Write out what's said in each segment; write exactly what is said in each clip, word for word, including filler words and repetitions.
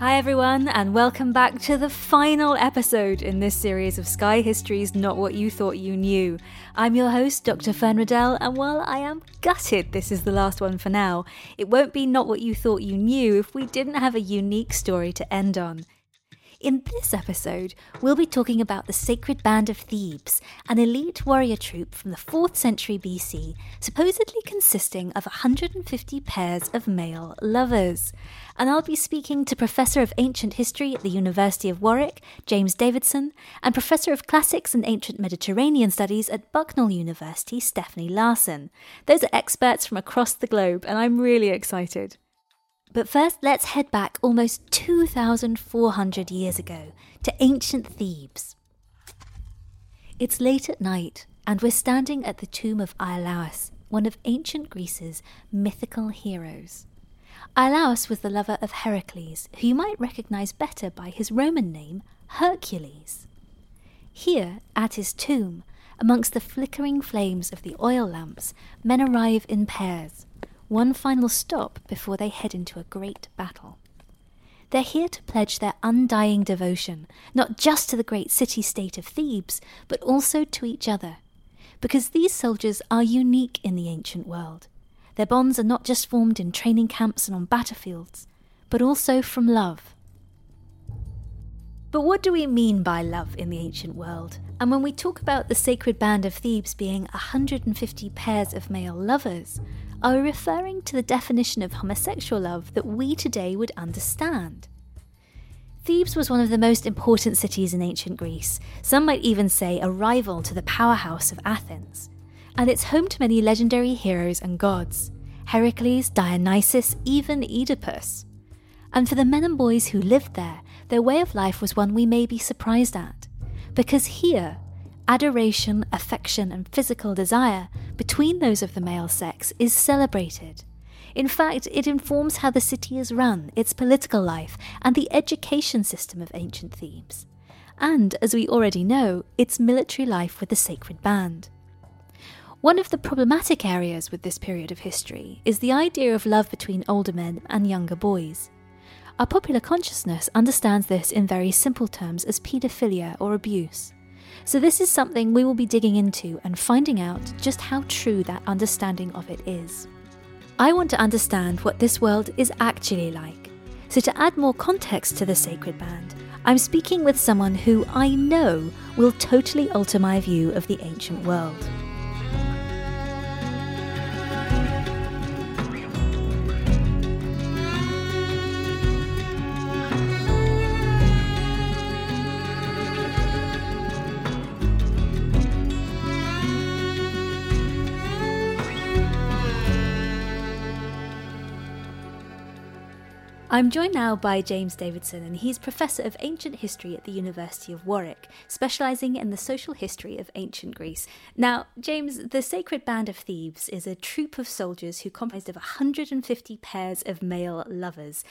Hi everyone, and welcome back to the final episode in this series of Sky History's Not What You Thought You Knew. I'm your host, Doctor Fern Riddell, and while I am gutted this is the last one for now, it won't be Not What You Thought You Knew if we didn't have a unique story to end on. In this episode, we'll be talking about the Sacred Band of Thebes, an elite warrior troupe from the fourth century B C, supposedly consisting of one hundred fifty pairs of male lovers. And I'll be speaking to Professor of Ancient History at the University of Warwick, James Davidson, and Professor of Classics and Ancient Mediterranean Studies at Bucknell University, Stephanie Larson. Those are experts from across the globe, and I'm really excited. But first, let's head back almost two thousand four hundred years ago to ancient Thebes. It's late at night, and we're standing at the tomb of Iolaus, one of ancient Greece's mythical heroes. Iolaus was the lover of Heracles, who you might recognise better by his Roman name, Hercules. Here, at his tomb, amongst the flickering flames of the oil lamps, men arrive in pairs, one final stop before they head into a great battle. They're here to pledge their undying devotion, not just to the great city-state of Thebes, but also to each other, because these soldiers are unique in the ancient world. Their bonds are not just formed in training camps and on battlefields, but also from love. But what do we mean by love in the ancient world? And when we talk about the Sacred Band of Thebes being one hundred fifty pairs of male lovers, are we referring to the definition of homosexual love that we today would understand? Thebes was one of the most important cities in ancient Greece, some might even say a rival to the powerhouse of Athens. And it's home to many legendary heroes and gods, Heracles, Dionysus, even Oedipus. And for the men and boys who lived there, their way of life was one we may be surprised at, because here, adoration, affection, and physical desire between those of the male sex is celebrated. In fact, it informs how the city is run, its political life, and the education system of ancient Thebes. And, as we already know, its military life with the Sacred Band. One of the problematic areas with this period of history is the idea of love between older men and younger boys. Our popular consciousness understands this in very simple terms as paedophilia or abuse. So this is something we will be digging into and finding out just how true that understanding of it is. I want to understand what this world is actually like. So to add more context to the Sacred Band, I'm speaking with someone who I know will totally alter my view of the ancient world. I'm joined now by James Davidson, and he's Professor of Ancient History at the University of Warwick, specialising in the social history of ancient Greece. Now, James, the Sacred Band of Thebes is a troop of soldiers who comprised of one hundred fifty pairs of male lovers.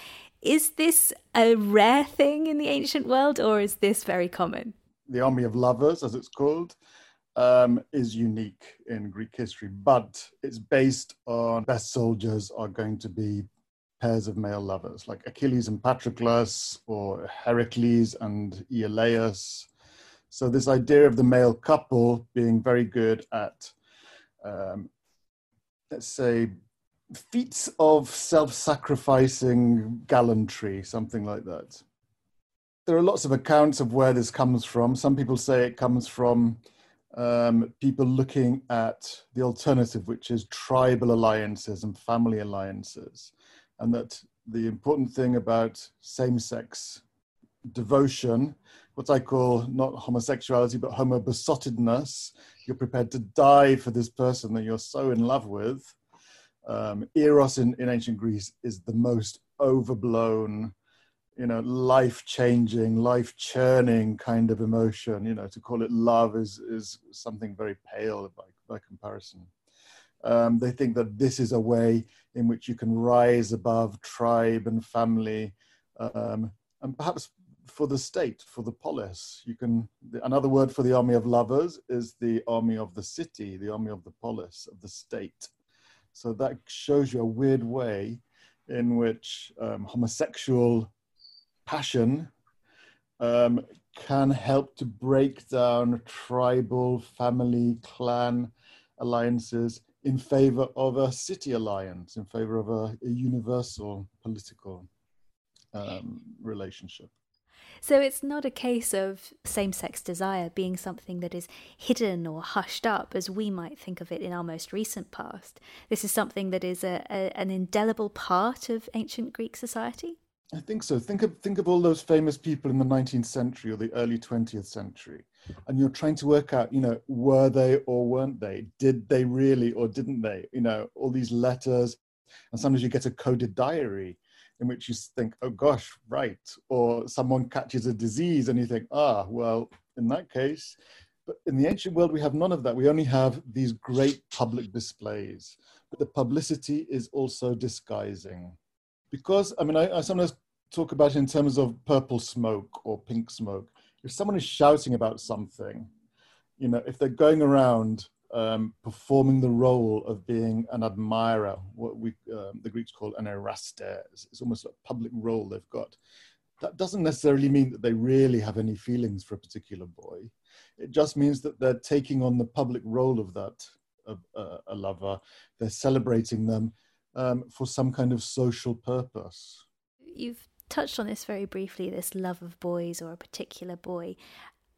Is this a rare thing in the ancient world, or is this very common? The Army of Lovers, as it's called, um, is unique in Greek history, but it's based on best soldiers are going to be pairs of male lovers, like Achilles and Patroclus, or Heracles and Iolaus. So this idea of the male couple being very good at, um, let's say, feats of self-sacrificing gallantry, something like that. There are lots of accounts of where this comes from. Some people say it comes from um, people looking at the alternative, which is tribal alliances and family alliances, and that the important thing about same-sex devotion, what I call not homosexuality, but homo-besottedness, you're prepared to die for this person that you're so in love with. Um, Eros in, in ancient Greece is the most overblown, you know, life-changing, life-churning kind of emotion. You know, to call it love is, is something very pale by, by comparison. Um, they think that this is a way in which you can rise above tribe and family, um, and perhaps for the state, for the polis. You can, another word for the army of lovers is the army of the city, the army of the polis, of the state. So that shows you a weird way in which um, homosexual passion um, can help to break down tribal, family, clan alliances in favor of a city alliance, in favor of a, a universal political um, relationship. So it's not a case of same-sex desire being something that is hidden or hushed up, as we might think of it in our most recent past. This is something that is a, a, an indelible part of ancient Greek society? I think so. Think of, think of all those famous people in the nineteenth century or the early twentieth century. And you're trying to work out, you know, were they or weren't they? Did they really or didn't they? You know, all these letters. And sometimes you get a coded diary in which you think, oh gosh, right. Or someone catches a disease and you think, ah, well, in that case. But in the ancient world, we have none of that. We only have these great public displays. But the publicity is also disguising. Because, I mean, I, I sometimes talk about it in terms of purple smoke or pink smoke. If someone is shouting about something, you know, if they're going around um, performing the role of being an admirer, what we um, the Greeks call an erastes, it's almost a public role they've got. That doesn't necessarily mean that they really have any feelings for a particular boy. It just means that they're taking on the public role of that, of uh, a lover. They're celebrating them. Um, for some kind of social purpose. You've touched on this very briefly, this love of boys or a particular boy.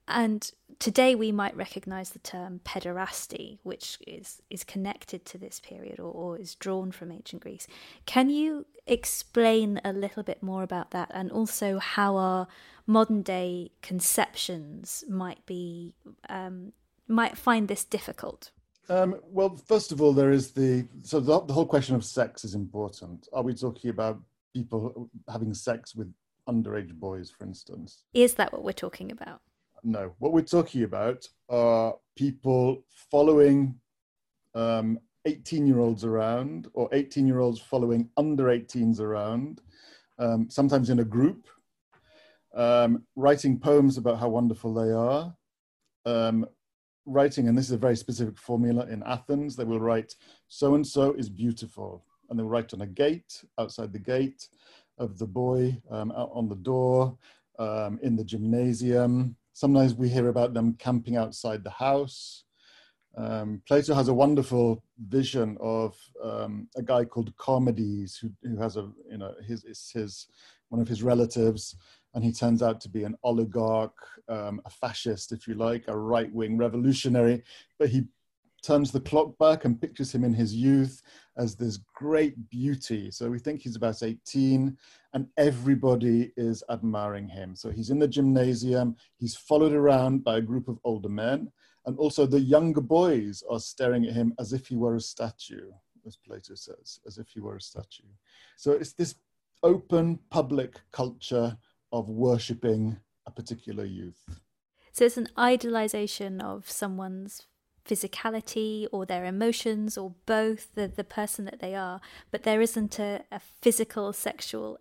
And today we might recognise the term pederasty, which is, is connected to this period or, or is drawn from ancient Greece. Can you explain a little bit more about that, and also how our modern day conceptions might be um, might find this difficult? Um, well, first of all, there is the, so the, the whole question of sex is important. Are we talking about people having sex with underage boys, for instance? Is that what we're talking about? No. What we're talking about are people following um, eighteen-year-olds around, or eighteen-year-olds following under eighteens around, um, sometimes in a group, um, writing poems about how wonderful they are, um, writing, and this is a very specific formula in Athens, they will write, so-and-so is beautiful. And they'll write on a gate, outside the gate of the boy, um, out on the door, um, in the gymnasium. Sometimes we hear about them camping outside the house. Um, Plato has a wonderful vision of um, a guy called Charmides, who, who has a, you know, his, his, his one of his relatives, and he turns out to be an oligarch, um, a fascist, if you like, a right-wing revolutionary. But he turns the clock back and pictures him in his youth as this great beauty. So we think he's about eighteen, and everybody is admiring him. So he's in the gymnasium, he's followed around by a group of older men, and also the younger boys are staring at him as if he were a statue, as Plato says, as if he were a statue. So it's this open public culture of worshipping a particular youth. So it's an idolization of someone's physicality or their emotions or both, the, the person that they are, but there isn't a, a physical sexual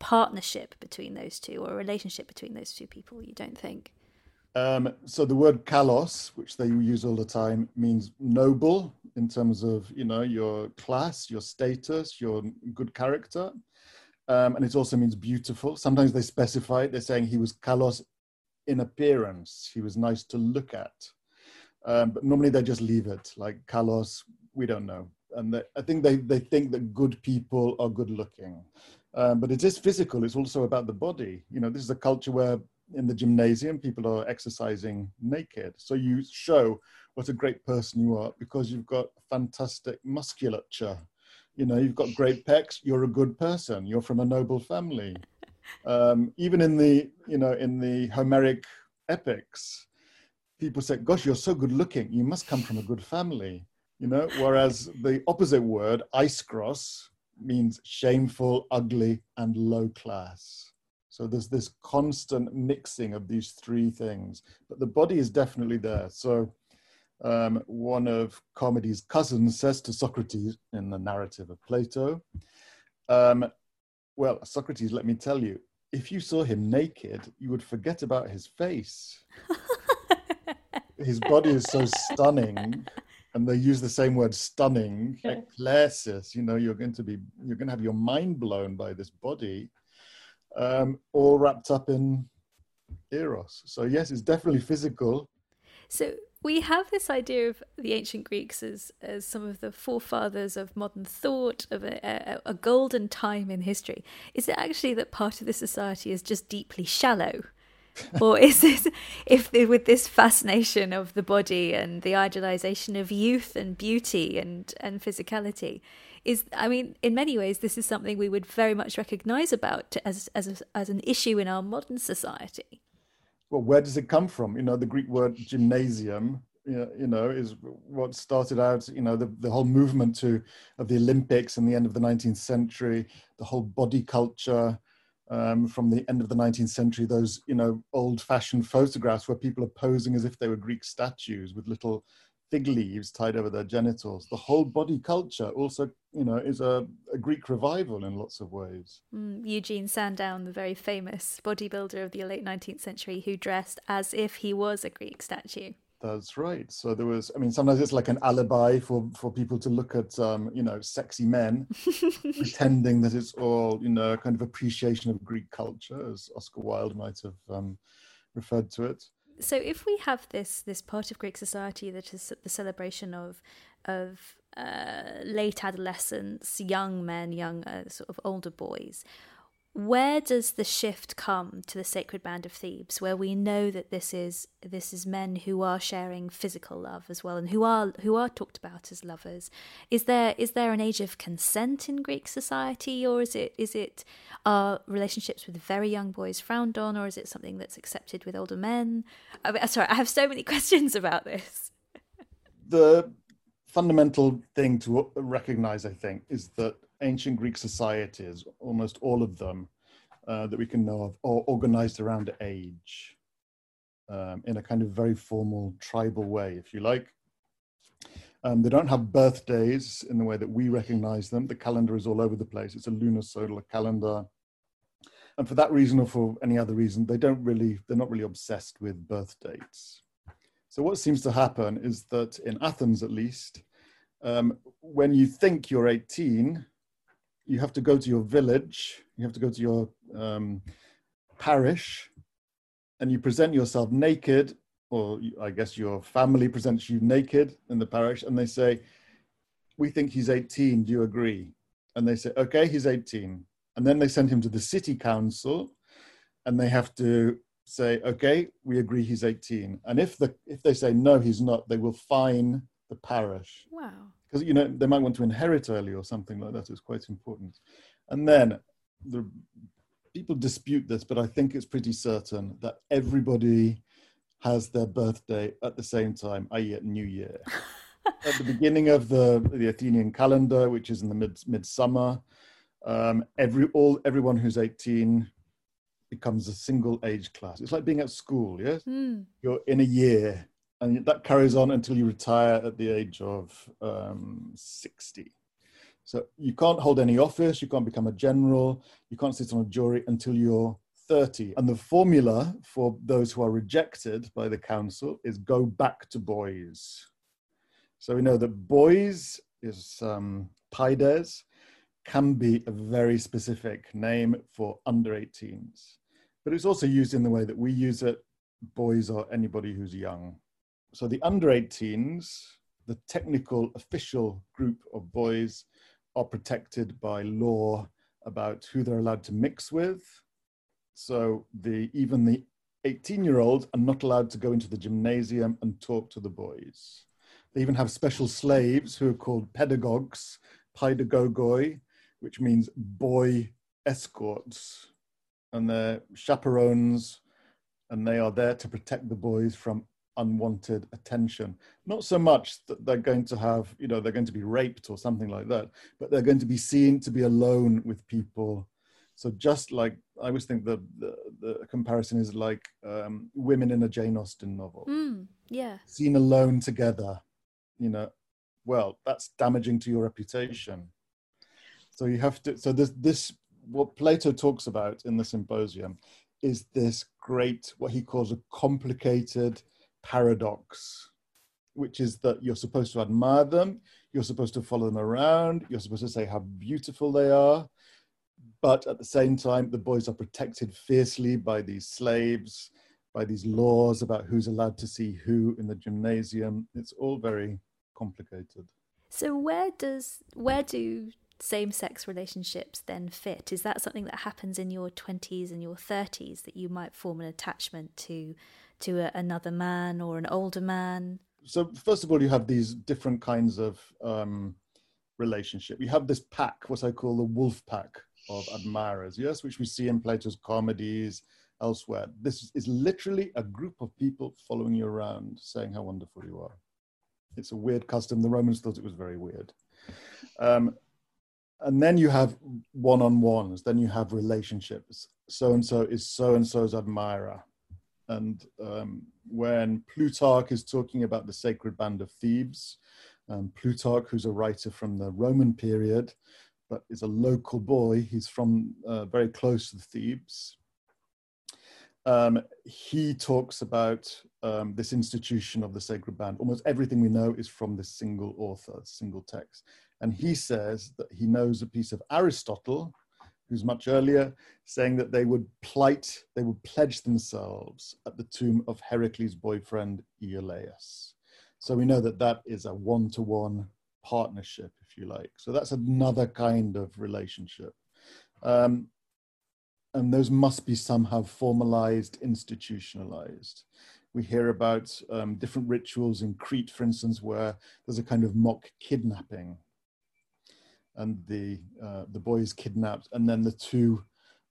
partnership between those two, or a relationship between those two people, you don't think? Um, so the word kalos, which they use all the time, means noble in terms of, you know, your class, your status, your good character. Um, and it also means beautiful. Sometimes they specify it. They're saying he was kalos in appearance. He was nice to look at. Um, but normally they just leave it, like Kalos, we don't know. And they, I think they, they think that good people are good looking. Um, but it is physical, it's also about the body. You know, this is a culture where in the gymnasium, people are exercising naked. So you show what a great person you are because you've got fantastic musculature. You know, you've got great pecs, you're a good person, you're from a noble family. Um, even in the, you know, in the Homeric epics, people say, gosh, you're so good looking, you must come from a good family. You know, whereas the opposite word, iskros, means shameful, ugly, and low class. So there's this constant mixing of these three things, but the body is definitely there. So um, one of comedy's cousins says to Socrates in the narrative of Plato, um, well, Socrates, let me tell you, if you saw him naked, you would forget about his face. His body is so stunning. And they use the same word, stunning, eklesis, you know, you're going to be, you're going to have your mind blown by this body, um, all wrapped up in Eros. So yes, it's definitely physical. So we have this idea of the ancient Greeks as, as some of the forefathers of modern thought, of a, a, a golden time in history. Is it actually that part of the society is just deeply shallow? Or is this, if with this fascination of the body and the idealization of youth and beauty and, and physicality, is, I mean, in many ways, this is something we would very much recognize about as as a, as an issue in our modern society. Well, where does it come from? You know, the Greek word gymnasium, you know, is what started out, you know, the, the whole movement to of the Olympics and the end of the nineteenth century, the whole body culture. Um, from the end of the nineteenth century, those, you know, old-fashioned photographs where people are posing as if they were Greek statues with little fig leaves tied over their genitals. The whole body culture also, you know, is a, a Greek revival in lots of ways. Mm, Eugene Sandown, the very famous bodybuilder of the late nineteenth century, who dressed as if he was a Greek statue. That's right. So there was, I mean, sometimes it's like an alibi for, for people to look at, um, you know, sexy men, pretending that it's all, you know, kind of appreciation of Greek culture, as Oscar Wilde might have um, referred to it. So if we have this this part of Greek society that is the celebration of of uh, late adolescence, young men, young uh, sort of older boys, where does the shift come to the Sacred Band of Thebes, where we know that this is this is men who are sharing physical love as well, and who are who are talked about as lovers? Is there is there an age of consent in Greek society, or is it is it are relationships with very young boys frowned on, or is it something that's accepted with older men? I mean, sorry, I have so many questions about this. The fundamental thing to recognize, I think, is that ancient Greek societies, almost all of them uh, that we can know of, are organized around age um, in a kind of very formal tribal way, if you like. Um, they don't have birthdays in the way that we recognize them. The calendar is all over the place. It's a lunar solar calendar. And for that reason, or for any other reason, they don't really, they're not really obsessed with birth dates. So what seems to happen is that in Athens, at least, um, when you think you're eighteen, you have to go to your village, you have to go to your um, parish, and you present yourself naked, or I guess your family presents you naked in the parish, and they say, we think he's eighteen, do you agree? And they say, okay, he's eighteen. And then they send him to the city council, and they have to say, okay, we agree he's eighteen. And if the if they say, no, he's not, they will fine the parish. Wow. Because, you know, they might want to inherit early or something like that. It's quite important. And then the people dispute this, but I think it's pretty certain that everybody has their birthday at the same time, that is at New Year. At the beginning of the, the Athenian calendar, which is in the mid midsummer, um, every all everyone who's eighteen becomes a single age class. It's like being at school, yes? Mm. You're in a year. And that carries on until you retire at the age of um, sixty. So you can't hold any office, you can't become a general, you can't sit on a jury until you're thirty. And the formula for those who are rejected by the council is go back to boys. So we know that boys is um, paides, can be a very specific name for under eighteens. But it's also used in the way that we use it boys or anybody who's young. So the under eighteens, the technical official group of boys, are protected by law about who they're allowed to mix with. So the even the eighteen-year-olds are not allowed to go into the gymnasium and talk to the boys. They even have special slaves who are called pedagogues, paedagogoi, which means boy escorts, and they're chaperones, and they are there to protect the boys from unwanted attention. Not so much that they're going to have, you know, they're going to be raped or something like that, but they're going to be seen to be alone with people. So just like, I always think the the, the comparison is like um, women in a Jane Austen novel. Mm, yeah. Seen alone together, you know, well, that's damaging to your reputation. So you have to, so this, this what Plato talks about in the Symposium is this great, what he calls a complicated paradox, which is that you're supposed to admire them, you're supposed to follow them around, you're supposed to say how beautiful they are, but at the same time, the boys are protected fiercely by these slaves, by these laws about who's allowed to see who in the gymnasium. It's all very complicated. So where does, where do same-sex relationships then fit? Is that something that happens in your twenties and your thirties, that you might form an attachment to to a, another man or an older man? So first of all, you have these different kinds of um, relationship. You have this pack, what I call the wolf pack of admirers, yes, which we see in Plato's comedies, elsewhere. This is literally a group of people following you around, saying how wonderful you are. It's a weird custom. The Romans thought it was very weird. Um, And then you have one-on-ones, then you have relationships. So-and-so is so-and-so's admirer. And um, when Plutarch is talking about the Sacred Band of Thebes, um, Plutarch, who's a writer from the Roman period, but is a local boy, he's from uh, very close to Thebes. Um, he talks about um, this institution of the Sacred Band. Almost everything we know is from this single author, single text. And he says that he knows a piece of Aristotle, who's much earlier, saying that they would plight, they would pledge themselves at the tomb of Heracles' boyfriend, Iolaus. So we know that that is a one-to-one partnership, if you like. So that's another kind of relationship. Um, and those must be somehow formalized, institutionalized. We hear about um, different rituals in Crete, for instance, where there's a kind of mock kidnapping. And the uh, the boy is kidnapped, and then the two,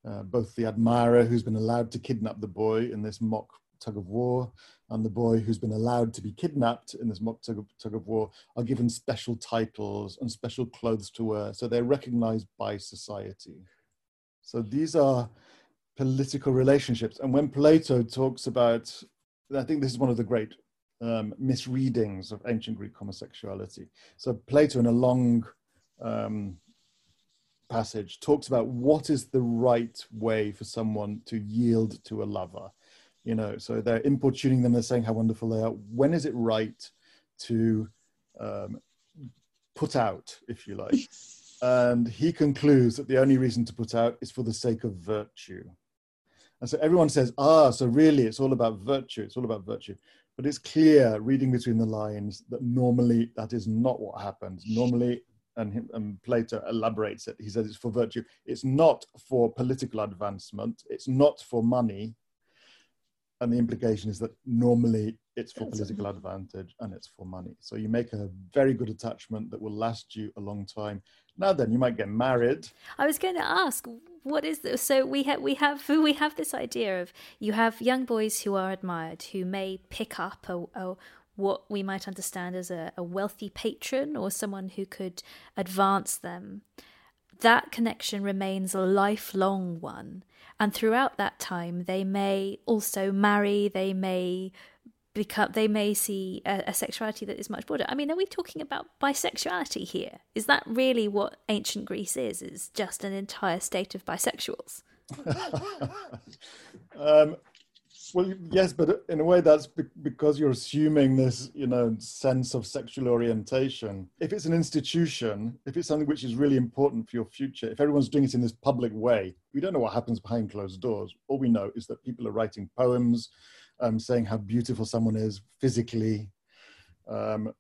uh, both the admirer who's been allowed to kidnap the boy in this mock tug of war, and the boy who's been allowed to be kidnapped in this mock tug of, tug of war, are given special titles and special clothes to wear, so they're recognized by society. So these are political relationships. And when Plato talks about, I think this is one of the great um, misreadings of ancient Greek homosexuality. So Plato, in a long Um, passage, talks about what is the right way for someone to yield to a lover. You know, so they're importuning them, they're saying how wonderful they are. When is it right to um, put out, if you like? And he concludes that the only reason to put out is for the sake of virtue. And so everyone says, ah, so really it's all about virtue, it's all about virtue. But it's clear, reading between the lines, that normally that is not what happens. Normally, And, him, and Plato elaborates it. He says it's for virtue. It's not for political advancement. It's not for money. And the implication is that normally it's for political advantage and it's for money. So you make a very good attachment that will last you a long time. Now then, you might get married. I was going to ask, what is this? So we have we have we have this idea of you have young boys who are admired, who may pick up a, a what we might understand as a, a wealthy patron or someone who could advance them. That connection remains a lifelong one. And throughout that time, they may also marry, they may become, they may see a, a sexuality that is much broader. I mean, are we talking about bisexuality here? Is that really what ancient Greece is? Is just an entire state of bisexuals? um Well, yes, but in a way that's because you're assuming this, you know, sense of sexual orientation. If it's an institution, if it's something which is really important for your future, if everyone's doing it in this public way, we don't know what happens behind closed doors. All we know is that people are writing poems um, saying how beautiful someone is physically, um,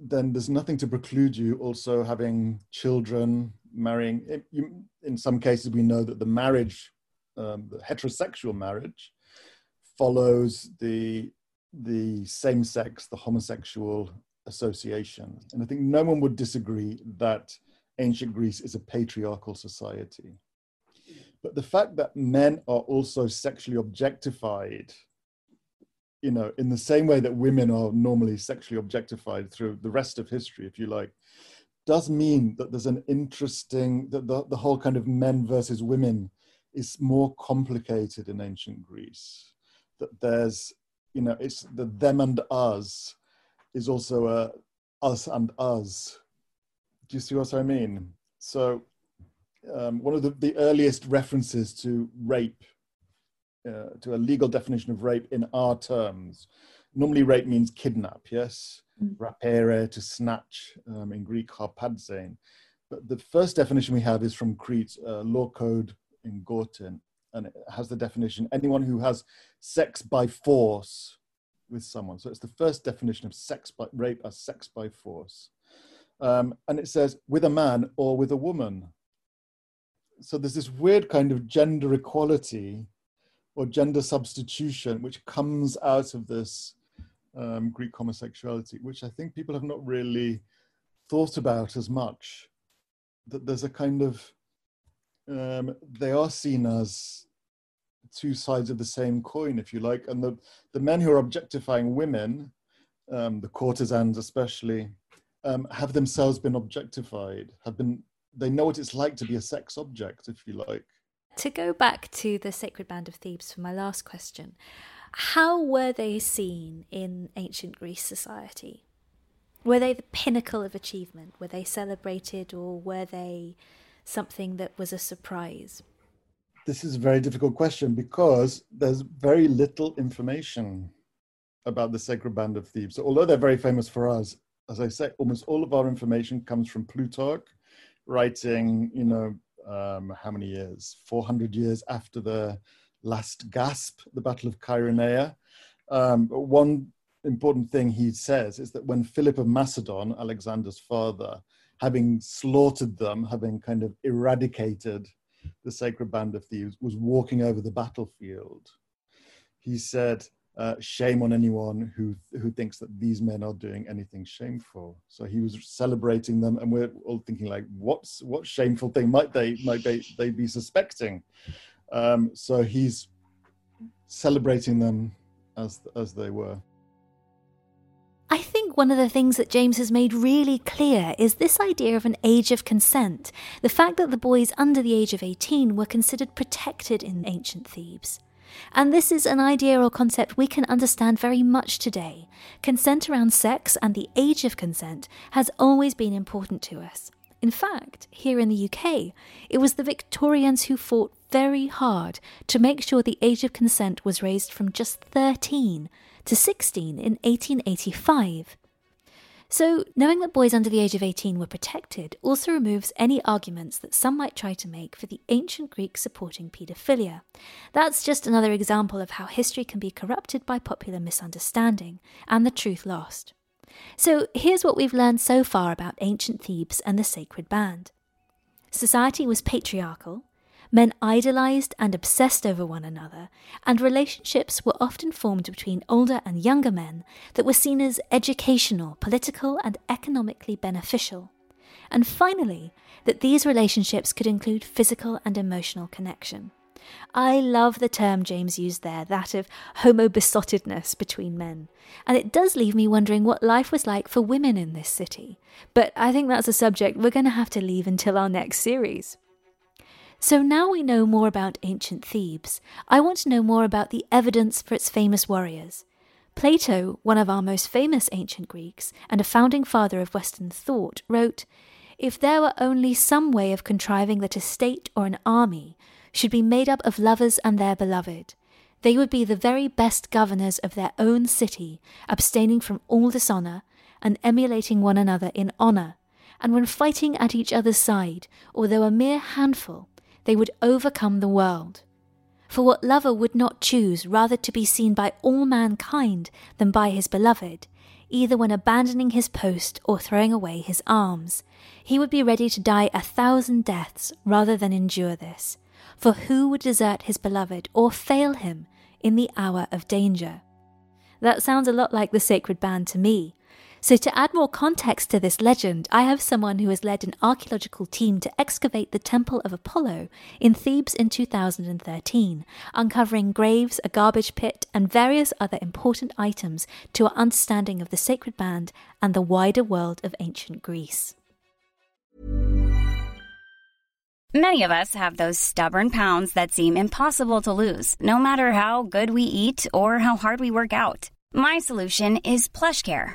then there's nothing to preclude you also having children, marrying. It, you, in some cases, we know that the marriage, um, the heterosexual marriage, follows the the same sex, the homosexual association. And I think no one would disagree that ancient Greece is a patriarchal society. But the fact that men are also sexually objectified, you know, in the same way that women are normally sexually objectified through the rest of history, if you like, does mean that there's an interesting, that the, the whole kind of men versus women is more complicated in ancient Greece. That there's, you know, it's the them and us is also a us and us. Do you see what I mean? So um, one of the, the earliest references to rape, Uh, to a legal definition of rape in our terms. Normally rape means kidnap, yes? Mm-hmm. Rapere, to snatch, um, in Greek, harpadzein. But the first definition we have is from Crete, uh, law code in Gortin, and it has the definition, anyone who has sex by force with someone. So it's the first definition of sex by, rape as sex by force. Um, and it says, with a man or with a woman. So there's this weird kind of gender equality or gender substitution, which comes out of this um, Greek homosexuality, which I think people have not really thought about as much. That there's a kind of, um, they are seen as two sides of the same coin, if you like, and the, the men who are objectifying women, um, the courtesans especially, um, have themselves been objectified, have been, they know what it's like to be a sex object, if you like. To go back to the Sacred Band of Thebes for my last question, how were they seen in ancient Greece society? Were they the pinnacle of achievement? Were they celebrated, or were they something that was a surprise? This is a very difficult question because there's very little information about the Sacred Band of Thebes. So although they're very famous for us, as I say, almost all of our information comes from Plutarch, writing, you know, Um, how many years? four hundred years after the last gasp, the Battle of Chaeronea. Um, one important thing he says is that when Philip of Macedon, Alexander's father, having slaughtered them, having kind of eradicated the Sacred Band of Thebes, was walking over the battlefield, he said, uh, shame on anyone who who thinks that these men are doing anything shameful. So he was celebrating them, and we're all thinking, like, what's what shameful thing might they might they, they be suspecting? Um, so he's celebrating them as as they were. I think one of the things that James has made really clear is this idea of an age of consent, the fact that the boys under the age of eighteen were considered protected in ancient Thebes. And this is an idea or concept we can understand very much today. Consent around sex and the age of consent has always been important to us. In fact, here in the U K, it was the Victorians who fought very hard to make sure the age of consent was raised from just thirteen to sixteen in eighteen eighty-five. So, knowing that boys under the age of eighteen were protected also removes any arguments that some might try to make for the ancient Greeks supporting paedophilia. That's just another example of how history can be corrupted by popular misunderstanding and the truth lost. So, here's what we've learned so far about ancient Thebes and the Sacred Band. Society was patriarchal, men idolised and obsessed over one another, and relationships were often formed between older and younger men that were seen as educational, political, and economically beneficial. And finally, that these relationships could include physical and emotional connection. I love the term James used there, that of homo-besottedness between men. And it does leave me wondering what life was like for women in this city. But I think that's a subject we're going to have to leave until our next series. So now we know more about ancient Thebes, I want to know more about the evidence for its famous warriors. Plato, one of our most famous ancient Greeks and a founding father of Western thought, wrote, "If there were only some way of contriving that a state or an army should be made up of lovers and their beloved, they would be the very best governors of their own city, abstaining from all dishonour and emulating one another in honour, and when fighting at each other's side, although a mere handful, they would overcome the world. For what lover would not choose rather to be seen by all mankind than by his beloved, either when abandoning his post or throwing away his arms? He would be ready to die a thousand deaths rather than endure this, for who would desert his beloved or fail him in the hour of danger? That sounds a lot like the Sacred Band to me. So to add more context to this legend, I have someone who has led an archaeological team to excavate the Temple of Apollo in Thebes in two thousand thirteen, uncovering graves, a garbage pit, and various other important items to our understanding of the Sacred Band and the wider world of ancient Greece. Many of us have those stubborn pounds that seem impossible to lose, no matter how good we eat or how hard we work out. My solution is PlushCare.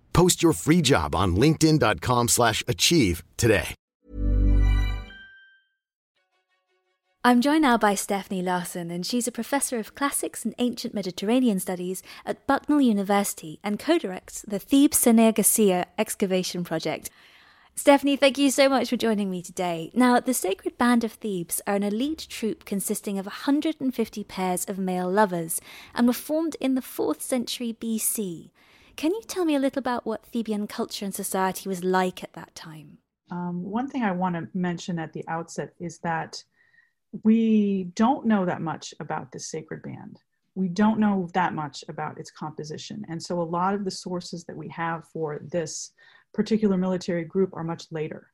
Post your free job on linkedin.com slash achieve today. I'm joined now by Stephanie Larson, and she's a professor of classics and ancient Mediterranean studies at Bucknell University and co-directs the Thebes Synergisia excavation project. Stephanie, thank you so much for joining me today. Now, the Sacred Band of Thebes are an elite troupe consisting of one hundred fifty pairs of male lovers and were formed in the fourth century B C. Can you tell me a little about what Theban culture and society was like at that time? Um, one thing I want to mention at the outset is that we don't know that much about this sacred band. We don't know that much about its composition. And so a lot of the sources that we have for this particular military group are much later.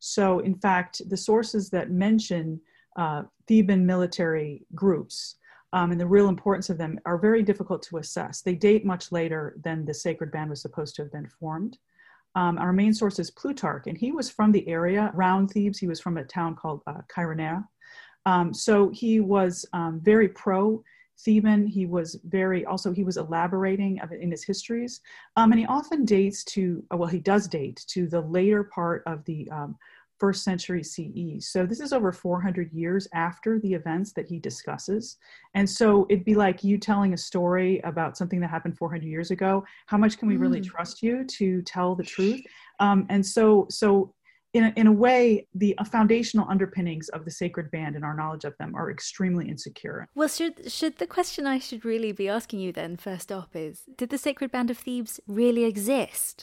So in fact, the sources that mention uh, Theban military groups Um, and the real importance of them are very difficult to assess. They date much later than the Sacred Band was supposed to have been formed. Um, our main source is Plutarch, and he was from the area around Thebes. He was from a town called uh, Chaeronea. Um, so he was um, very pro-Theban. He was very, also he was elaborating in his histories. Um, and he often dates to, well, he does date to the later part of the um, first century C E. So this is over four hundred years after the events that he discusses. And so it'd be like you telling a story about something that happened four hundred years ago. How much can we really mm. trust you to tell the truth? Um, and so, so in a, in a way, the foundational underpinnings of the Sacred Band and our knowledge of them are extremely insecure. Well, should should the question I should really be asking you then first off is, did the Sacred Band of Thebes really exist?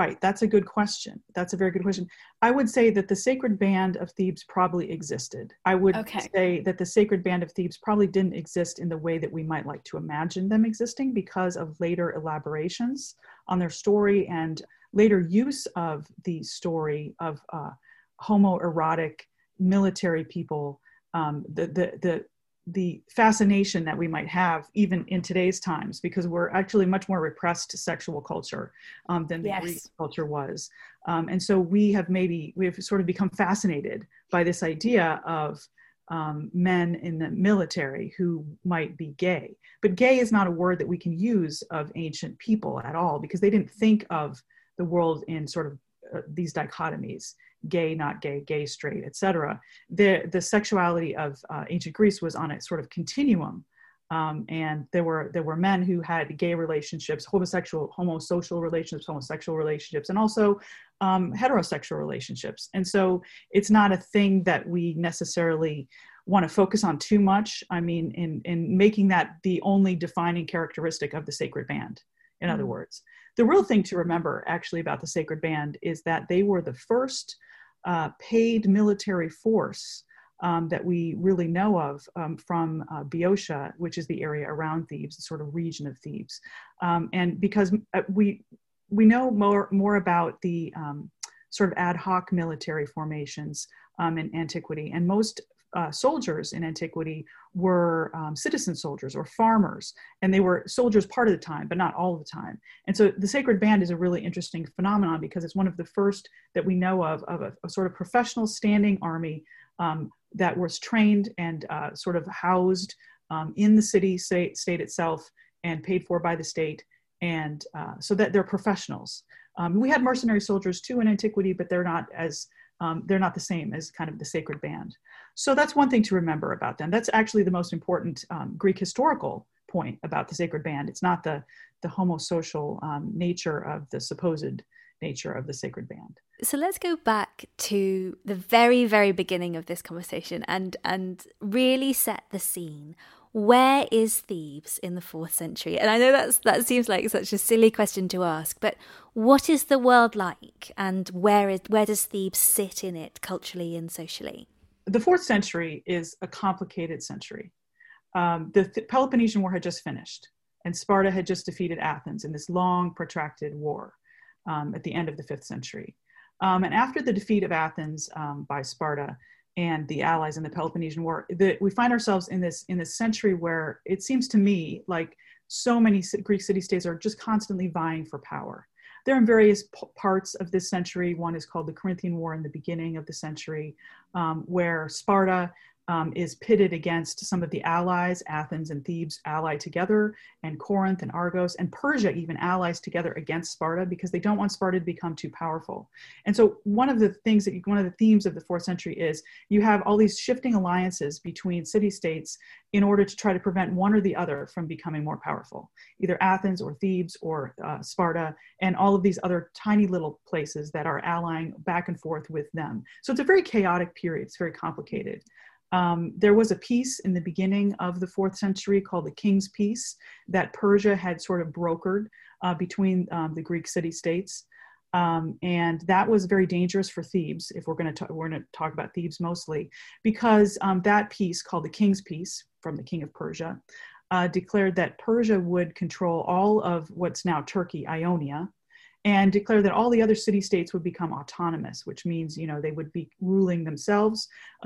Right. That's a good question. That's a very good question. I would say that the Sacred Band of Thebes probably existed. I would okay. say that the Sacred Band of Thebes probably didn't exist in the way that we might like to imagine them existing because of later elaborations on their story and later use of the story of uh, homoerotic military people, um, the, the, the the fascination that we might have even in today's times, because we're actually much more repressed sexual culture um, than the yes. Greek culture was. Um, and so we have maybe, we have sort of become fascinated by this idea of um, men in the military who might be gay. But gay is not a word that we can use of ancient people at all, because they didn't think of the world in sort of uh, these dichotomies. Gay, not gay, gay, straight, et cetera. The the sexuality of uh, ancient Greece was on a sort of continuum, um, and there were there were men who had gay relationships, homosexual, homosocial relationships, homosexual relationships, and also um, heterosexual relationships. And so it's not a thing that we necessarily want to focus on too much. I mean, in in making that the only defining characteristic of the Sacred Band. In other words, the real thing to remember actually about the Sacred Band is that they were the first uh, paid military force um, that we really know of um, from uh, Boeotia, which is the area around Thebes, the sort of region of Thebes. Um, and because we we know more, more about the um, sort of ad hoc military formations um, in antiquity, and most Uh, soldiers in antiquity were um, citizen soldiers or farmers, and they were soldiers part of the time, but not all the time. And so the Sacred Band is a really interesting phenomenon because it's one of the first that we know of, of a, a sort of professional standing army um, that was trained and uh, sort of housed um, in the city state, state itself and paid for by the state. And uh, so that they're professionals. Um, we had mercenary soldiers too in antiquity, but they're not as Um, they're not the same as kind of the Sacred Band. So that's one thing to remember about them. That's actually the most important um, Greek historical point about the Sacred Band. It's not the, the homosocial um, nature of the supposed nature of the Sacred Band. So let's go back to the very, very beginning of this conversation and, and really set the scene. Where is Thebes in the fourth century? And I know that's that seems like such a silly question to ask, but what is the world like, and where is where does Thebes sit in it culturally and socially? The fourth century is a complicated century. Um, the Th- Peloponnesian War had just finished, and Sparta had just defeated Athens in this long, protracted war um, at the end of the fifth century. Um, and after the defeat of Athens um, by Sparta, and the Allies in the Peloponnesian War, that we find ourselves in this in this century where it seems to me like so many Greek city-states are just constantly vying for power. They're in various p- parts of this century. One is called the Corinthian War in the beginning of the century, um, where Sparta um, is pitted against some of the allies, Athens and Thebes allied together, and Corinth and Argos, and Persia even allies together against Sparta because they don't want Sparta to become too powerful. And so one of the things that, you, one of the themes of the fourth century is you have all these shifting alliances between city-states in order to try to prevent one or the other from becoming more powerful, either Athens or Thebes or uh, Sparta, and all of these other tiny little places that are allying back and forth with them. So it's a very chaotic period, it's very complicated. Um, there was a peace in the beginning of the fourth century called the King's Peace that Persia had sort of brokered uh, between um, the Greek city-states. Um, and that was very dangerous for Thebes, if we're going to we're going to talk about Thebes mostly, because um, that peace called the King's Peace from the King of Persia uh, declared that Persia would control all of what's now Turkey, Ionia, and declare that all the other city-states would become autonomous, which means, you know, they would be ruling themselves.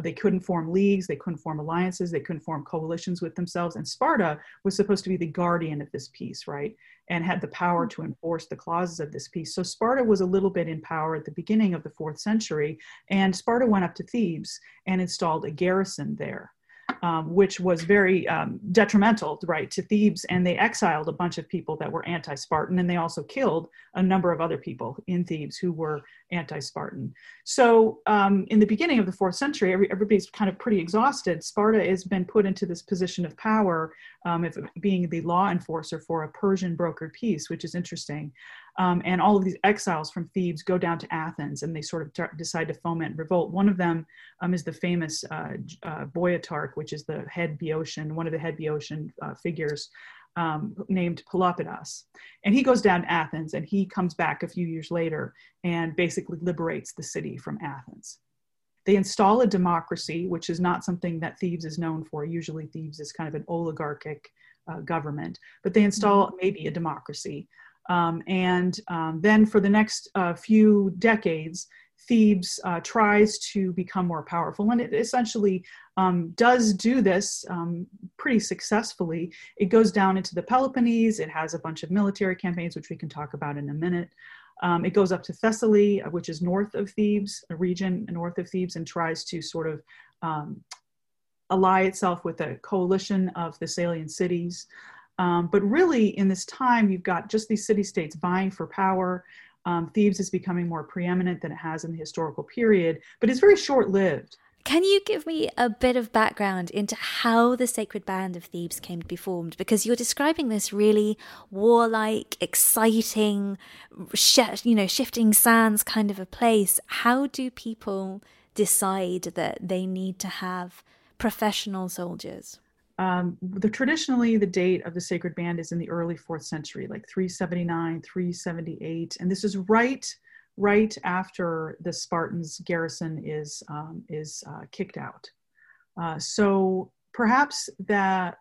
They couldn't form leagues, they couldn't form alliances, they couldn't form coalitions with themselves. And Sparta was supposed to be the guardian of this peace, right? And had the power to enforce the clauses of this peace. So Sparta was a little bit in power at the beginning of the fourth century, and Sparta went up to Thebes and installed a garrison there. Um, which was very um, detrimental, right, to Thebes, and they exiled a bunch of people that were anti-Spartan, and they also killed a number of other people in Thebes who were anti-Spartan. So um, in the beginning of the fourth century, every, everybody's kind of pretty exhausted. Sparta has been put into this position of power, um, if being the law enforcer for a Persian brokered peace, which is interesting. Um, and all of these exiles from Thebes go down to Athens, and they sort of t- decide to foment revolt. One of them um, is the famous uh, uh, Boeotarch, which is the head Boeotian, one of the head Boeotian uh, figures um, named Pelopidas. And he goes down to Athens, and he comes back a few years later and basically liberates the city from Athens. They install a democracy, which is not something that Thebes is known for. Usually Thebes is kind of an oligarchic uh, government, but they install maybe a democracy. Um, and um, then for the next uh, few decades, Thebes uh, tries to become more powerful, and it essentially um, does do this um, pretty successfully. It goes down into the Peloponnese. It has a bunch of military campaigns, which we can talk about in a minute. Um, it goes up to Thessaly, which is north of Thebes, a region north of Thebes, and tries to sort of um, ally itself with a coalition of Thessalian cities. Um, but really, in this time, you've got just these city-states vying for power. Um, Thebes is becoming more preeminent than it has in the historical period, but it's very short-lived. Can you give me a bit of background into how the Sacred Band of Thebes came to be formed? Because you're describing this really warlike, exciting, sh- you know, shifting sands kind of a place. How do people decide that they need to have professional soldiers? Um, the, traditionally, the date of the Sacred Band is in the early fourth century, like three seventy-nine, three seventy-eight. And this is right right after the Spartans' garrison is um, is uh, kicked out. Uh, so perhaps that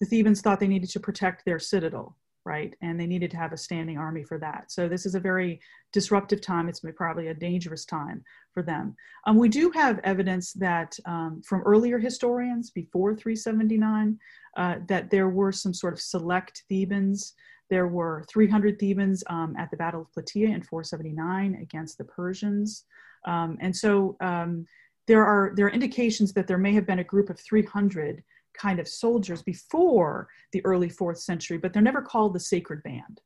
the Thebans thought they needed to protect their citadel, right? And they needed to have a standing army for that. So this is a very disruptive time. It's probably a dangerous time for them. Um, we do have evidence that um, from earlier historians before three seventy-nine, uh, that there were some sort of select Thebans. There were three hundred Thebans um, at the Battle of Plataea in four seventy-nine against the Persians. Um, and so um, there are there are indications that there may have been a group of three hundred kind of soldiers before the early fourth century, but they're never called the Sacred Band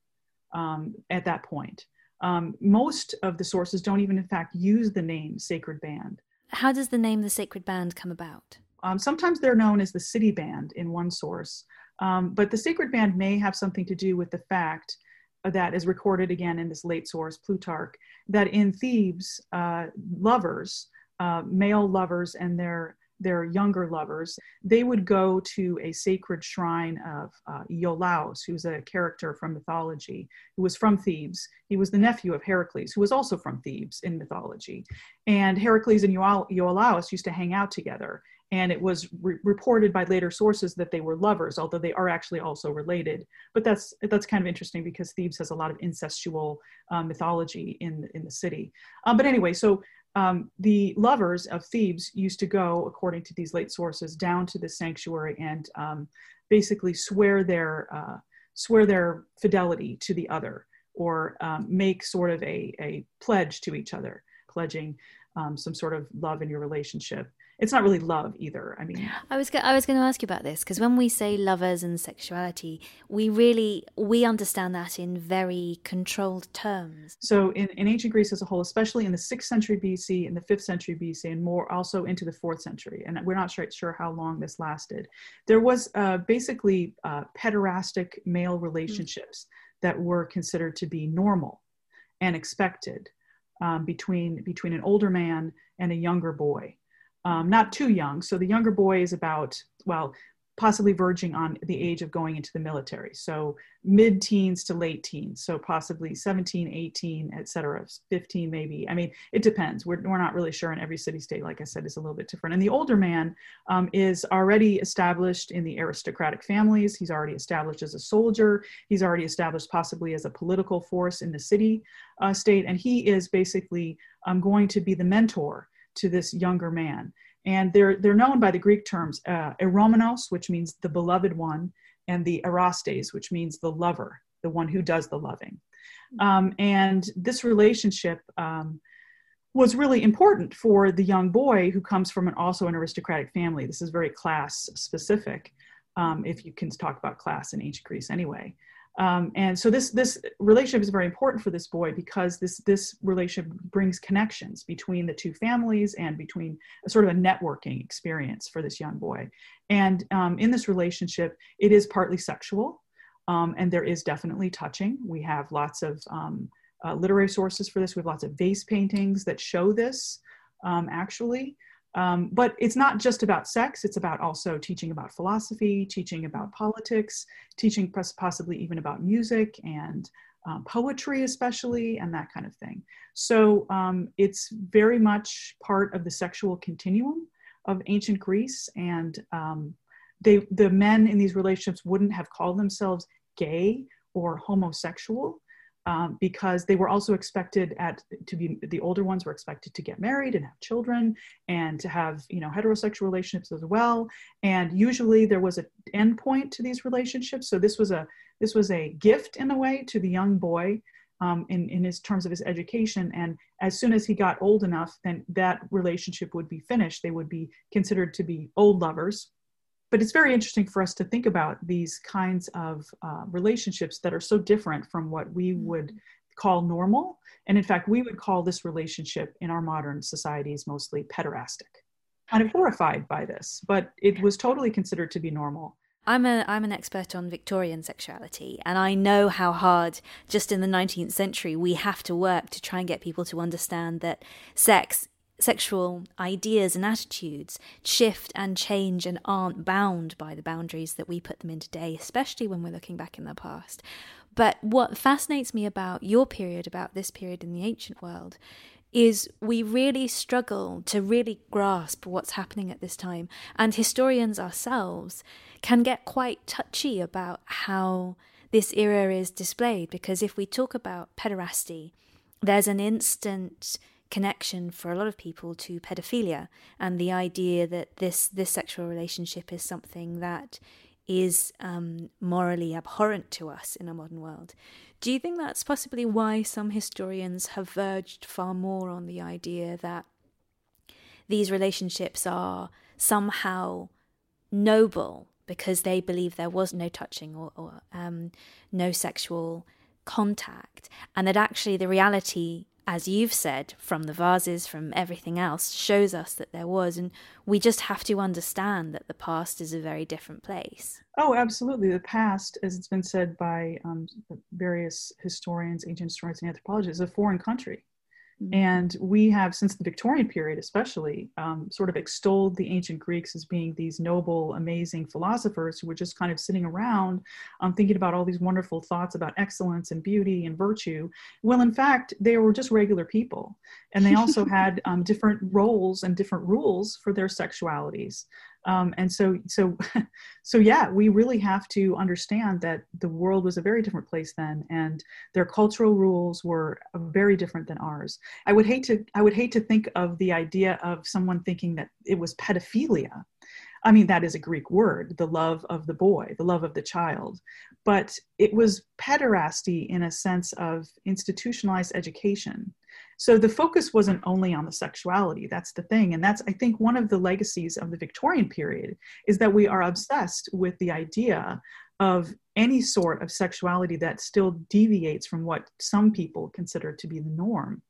um, at that point. Um, most of the sources don't even, in fact, use the name Sacred Band. How does the name the Sacred Band come about? Um, sometimes they're known as the City Band in one source. Um, but the Sacred Band may have something to do with the fact that is recorded again in this late source, Plutarch, that in Thebes, uh, lovers, uh, male lovers and their their younger lovers, they would go to a sacred shrine of uh, Iolaus, who's a character from mythology, who was from Thebes. He was the nephew of Heracles, who was also from Thebes in mythology. And Heracles and Iolaus used to hang out together. And it was re- reported by later sources that they were lovers, although they are actually also related. But that's that's kind of interesting because Thebes has a lot of incestual uh, mythology in, in the city. Uh, but anyway, so um, the lovers of Thebes used to go, according to these late sources, down to the sanctuary and um, basically swear their uh, swear their fidelity to the other, or um, make sort of a, a pledge to each other, pledging um, some sort of love in your relationship. It's not really love either. I mean, I was go- I was going to ask you about this because when we say lovers and sexuality, we really we understand that in very controlled terms. So in, in ancient Greece as a whole, especially in the sixth century B C, in the fifth century B C, and more also into the fourth century, and we're not sure how long this lasted, there was uh, basically uh, pederastic male relationships mm-hmm. that were considered to be normal and expected um, between between an older man and a younger boy. Um, not too young. So the younger boy is about, well, possibly verging on the age of going into the military. So mid-teens to late teens. So possibly seventeen, eighteen, et cetera, fifteen maybe. I mean, it depends. We're we're not really sure. And every city-state, like I said, is a little bit different. And the older man um, is already established in the aristocratic families. He's already established as a soldier. He's already established possibly as a political force in the city uh, state. And he is basically um, going to be the mentor to this younger man. And they're they're known by the Greek terms, uh, eromenos, which means the beloved one, and the erastes, which means the lover, the one who does the loving. Um, and this relationship um, was really important for the young boy who comes from an, also an aristocratic family. This is very class specific, um, if you can talk about class in ancient Greece anyway. Um, and so this this relationship is very important for this boy because this this relationship brings connections between the two families and between a sort of a networking experience for this young boy. And um, in this relationship, it is partly sexual, um, and there is definitely touching. We have lots of um, uh, literary sources for this. We have lots of vase paintings that show this, um, actually. Um, but it's not just about sex, it's about also teaching about philosophy, teaching about politics, teaching possibly even about music and um, poetry especially, and that kind of thing. So um, it's very much part of the sexual continuum of ancient Greece, and um, they, the men in these relationships wouldn't have called themselves gay or homosexual. um, because they were also expected at to be, the older ones were expected to get married and have children and to have, you know, heterosexual relationships as well. And usually there was an end point to these relationships. So this was a, this was a gift in a way to the young boy um, in, in his terms of his education. And as soon as he got old enough, then that relationship would be finished. They would be considered to be old lovers. But it's very interesting for us to think about these kinds of uh, relationships that are so different from what we would call normal. And in fact, we would call this relationship in our modern societies mostly pederastic. And I'm horrified by this, but it was totally considered to be normal. I'm a I'm an expert on Victorian sexuality, and I know how hard just in the nineteenth century we have to work to try and get people to understand that sex, sexual ideas and attitudes shift and change and aren't bound by the boundaries that we put them in today, especially when we're looking back in the past. But what fascinates me about your period, about this period in the ancient world, is we really struggle to really grasp what's happening at this time. And historians ourselves can get quite touchy about how this era is displayed, because if we talk about pederasty, there's an instant connection for a lot of people to pedophilia and the idea that this, this sexual relationship is something that is um, morally abhorrent to us in our modern world. Do you think that's possibly why some historians have verged far more on the idea that these relationships are somehow noble because they believe there was no touching or, or um, no sexual contact, and that actually the reality, as you've said, from the vases, from everything else, shows us that there was, and we just have to understand that the past is a very different place? Oh, absolutely. The past, as it's been said by um, various historians, ancient historians and anthropologists, is a foreign country. Mm-hmm. And we have, since the Victorian period especially, um, sort of extolled the ancient Greeks as being these noble, amazing philosophers who were just kind of sitting around um, thinking about all these wonderful thoughts about excellence and beauty and virtue. Well, in fact, they were just regular people. And they also had um, different roles and different rules for their sexualities. Um, and so, so, so yeah, we really have to understand that the world was a very different place then, and their cultural rules were very different than ours. I would hate to, I would hate to think of the idea of someone thinking that it was pedophilia. I mean, that is a Greek word, the love of the boy, the love of the child. But it was pederasty in a sense of institutionalized education. So the focus wasn't only on the sexuality, that's the thing. And that's, I think, one of the legacies of the Victorian period, is that we are obsessed with the idea of any sort of sexuality that still deviates from what some people consider to be the norm.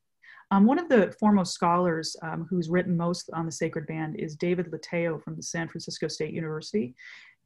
Um, one of the foremost scholars um, who's written most on the Sacred Band is David Lateo from the San Francisco State University.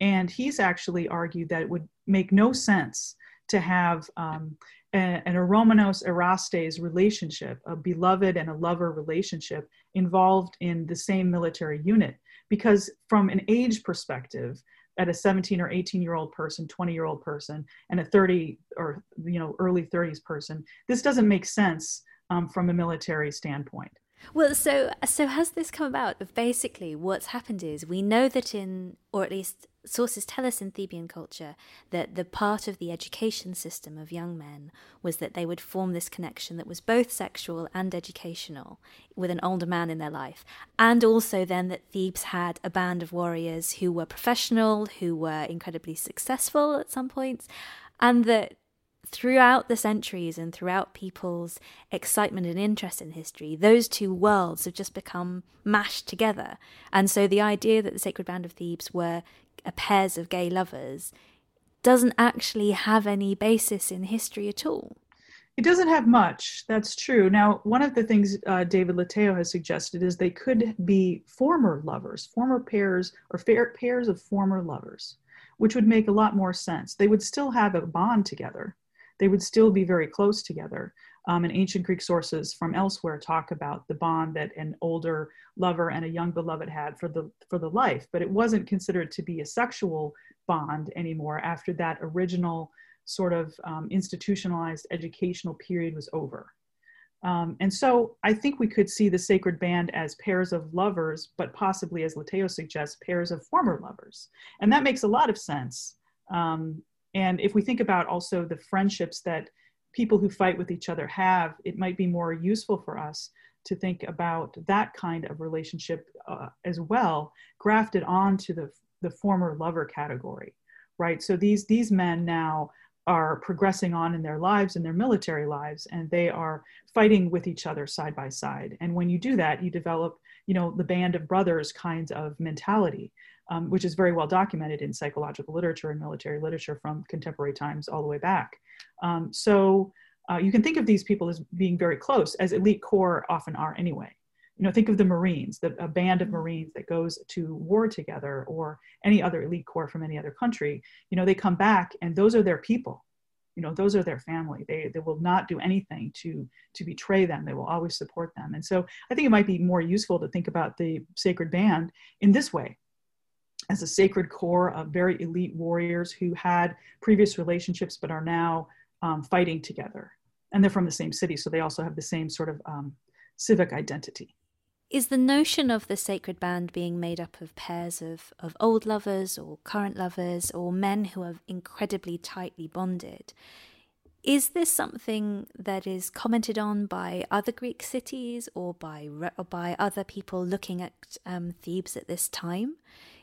And he's actually argued that it would make no sense to have um, a, an eromenos erastes relationship, a beloved and a lover relationship, involved in the same military unit. Because from an age perspective, at a seventeen or eighteen year old person, twenty year old person, and a thirty or, you know, early thirties person, this doesn't make sense Um, from a military standpoint. Well, so so has this come about? Basically, what's happened is we know that in, or at least sources tell us in Theban culture, that the part of the education system of young men was that they would form this connection that was both sexual and educational with an older man in their life. And also then that Thebes had a band of warriors who were professional, who were incredibly successful at some points, and that throughout the centuries and throughout people's excitement and interest in history, those two worlds have just become mashed together. And so the idea that the Sacred Band of Thebes were a pairs of gay lovers doesn't actually have any basis in history at all. It doesn't have much, that's true. Now, one of the things uh, David Lateo has suggested is they could be former lovers, former pairs or fair pairs of former lovers, which would make a lot more sense. They would still have a bond together. They would still be very close together. Um, and ancient Greek sources from elsewhere talk about the bond that an older lover and a young beloved had for the for the life, but it wasn't considered to be a sexual bond anymore after that original sort of um, institutionalized educational period was over. Um, and so I think we could see the Sacred Band as pairs of lovers, but possibly, as Lateo suggests, pairs of former lovers. And that makes a lot of sense. Um, And if we think about also the friendships that people who fight with each other have, it might be more useful for us to think about that kind of relationship uh, as well, grafted onto the the former lover category, right? So these these men now are progressing on in their lives, in their military lives, and they are fighting with each other side by side. And when you do that, you develop, you know, the band of brothers kinds of mentality, um, which is very well documented in psychological literature and military literature from contemporary times all the way back. Um, so uh, you can think of these people as being very close, as elite corps often are anyway. You know, think of the Marines, the, a band of Marines that goes to war together, or any other elite corps from any other country. You know, they come back and those are their people. You know, those are their family. They, they will not do anything to, to betray them. They will always support them. And so I think it might be more useful to think about the Sacred Band in this way, as a sacred corps of very elite warriors who had previous relationships but are now um, fighting together. And they're from the same city, so they also have the same sort of um, civic identity. Is the notion of the Sacred Band being made up of pairs of, of old lovers or current lovers or men who are incredibly tightly bonded, is this something that is commented on by other Greek cities or by, or by other people looking at um, Thebes at this time?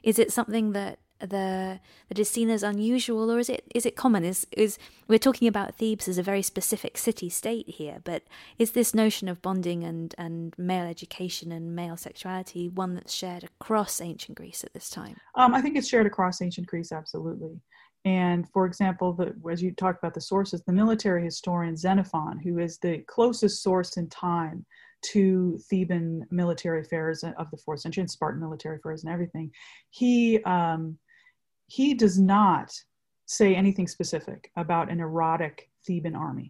Is it something that the that is seen as unusual, or is it is it common? Is is we're talking about Thebes as a very specific city-state here, but is this notion of bonding and and male education and male sexuality one that's shared across ancient Greece at this time? Um, I think it's shared across ancient Greece, absolutely. And for example, the, as you talked about the sources, the military historian Xenophon, who is the closest source in time to Theban military affairs of the fourth century and Spartan military affairs and everything, he um, He does not say anything specific about an erotic Theban army,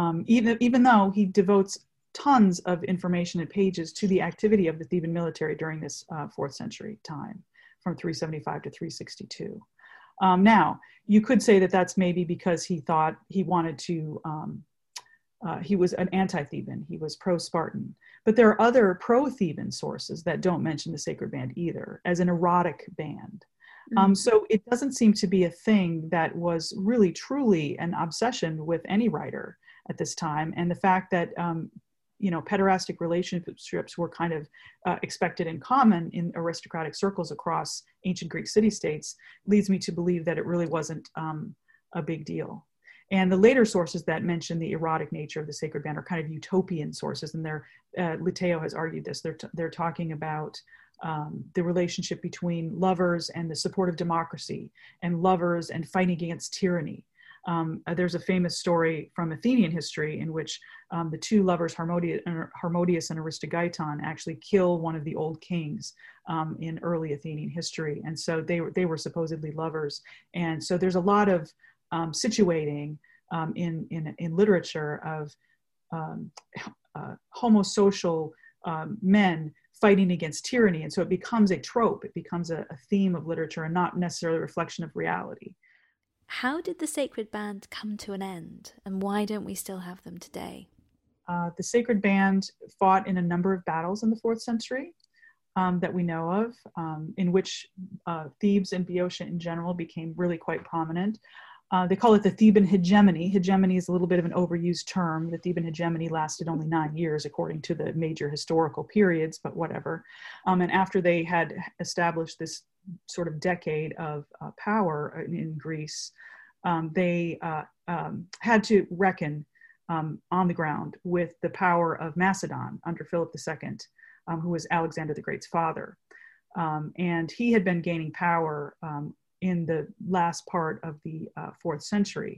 um, even, even though he devotes tons of information and pages to the activity of the Theban military during this uh, fourth century time, from three seventy-five to three sixty-two. Um, now, you could say that that's maybe because he thought he wanted to, um, uh, he was an anti-Theban, he was pro-Spartan. But there are other pro-Theban sources that don't mention the Sacred Band either, as an erotic band. Um, so it doesn't seem to be a thing that was really truly an obsession with any writer at this time. And the fact that, um, you know, pederastic relationships were kind of uh, expected and common in aristocratic circles across ancient Greek city-states leads me to believe that it really wasn't um, a big deal. And the later sources that mention the erotic nature of the Sacred Band are kind of utopian sources. And they're, uh, Lateo has argued this, they're, t- they're talking about Um, the relationship between lovers and the support of democracy, and lovers and fighting against tyranny. Um, uh, there's a famous story from Athenian history in which um, the two lovers, Harmodius, Harmodius and Aristogeiton, actually kill one of the old kings um, in early Athenian history. And so they were, they were supposedly lovers. And so there's a lot of um, situating um, in, in, in literature of um, uh, homosocial um, men fighting against tyranny. And so it becomes a trope, it becomes a, a theme of literature and not necessarily a reflection of reality. How did the Sacred Band come to an end, and why don't we still have them today? Uh, the Sacred Band fought in a number of battles in the fourth century um, that we know of, um, in which uh, Thebes and Boeotia in general became really quite prominent. Uh, they call it the Theban hegemony. Hegemony is a little bit of an overused term. The Theban hegemony lasted only nine years, according to the major historical periods, but whatever. Um, and after they had established this sort of decade of uh, power in, in Greece, um, they uh, um, had to reckon um, on the ground with the power of Macedon under Philip the Second, um, who was Alexander the Great's father. Um, and he had been gaining power um, in the last part of the uh, fourth century.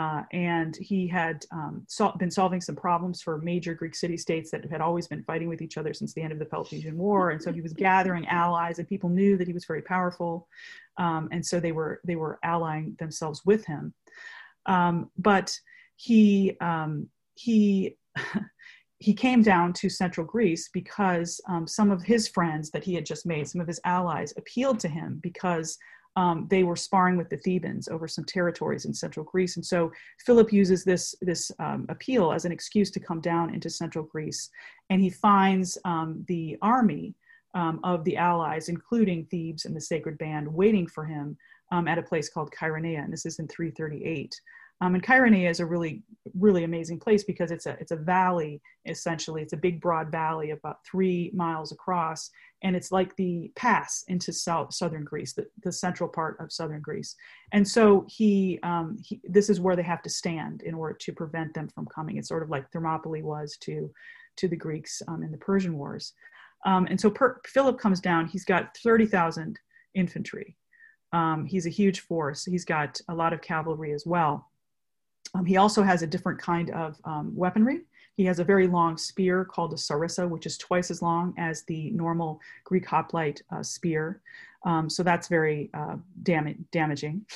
Uh, and he had um, sol- been solving some problems for major Greek city-states that had always been fighting with each other since the end of the Peloponnesian War. And so he was gathering allies, and people knew that he was very powerful. Um, and so they were they were allying themselves with him. Um, but he um, he He came down to central Greece because um, some of his friends that he had just made, some of his allies, appealed to him because Um, they were sparring with the Thebans over some territories in central Greece. And so Philip uses this, this um, appeal as an excuse to come down into central Greece. And he finds um, the army um, of the allies, including Thebes and the Sacred Band, waiting for him um, at a place called Chaeronea. And this is in three thirty-eight. Um, and Chaeronea is a really, really amazing place because it's a it's a valley, essentially. It's a big, broad valley about three miles across. And it's like the pass into south, southern Greece, the, the central part of southern Greece. And so he, um, he, this is where they have to stand in order to prevent them from coming. It's sort of like Thermopylae was to, to the Greeks um, in the Persian Wars. Um, and so per- Philip comes down. He's got thirty thousand infantry. Um, he's a huge force. He's got a lot of cavalry as well. Um, he also has a different kind of um, weaponry. He has a very long spear called a sarissa, which is twice as long as the normal Greek hoplite uh, spear. Um, so that's very uh, dam- damaging.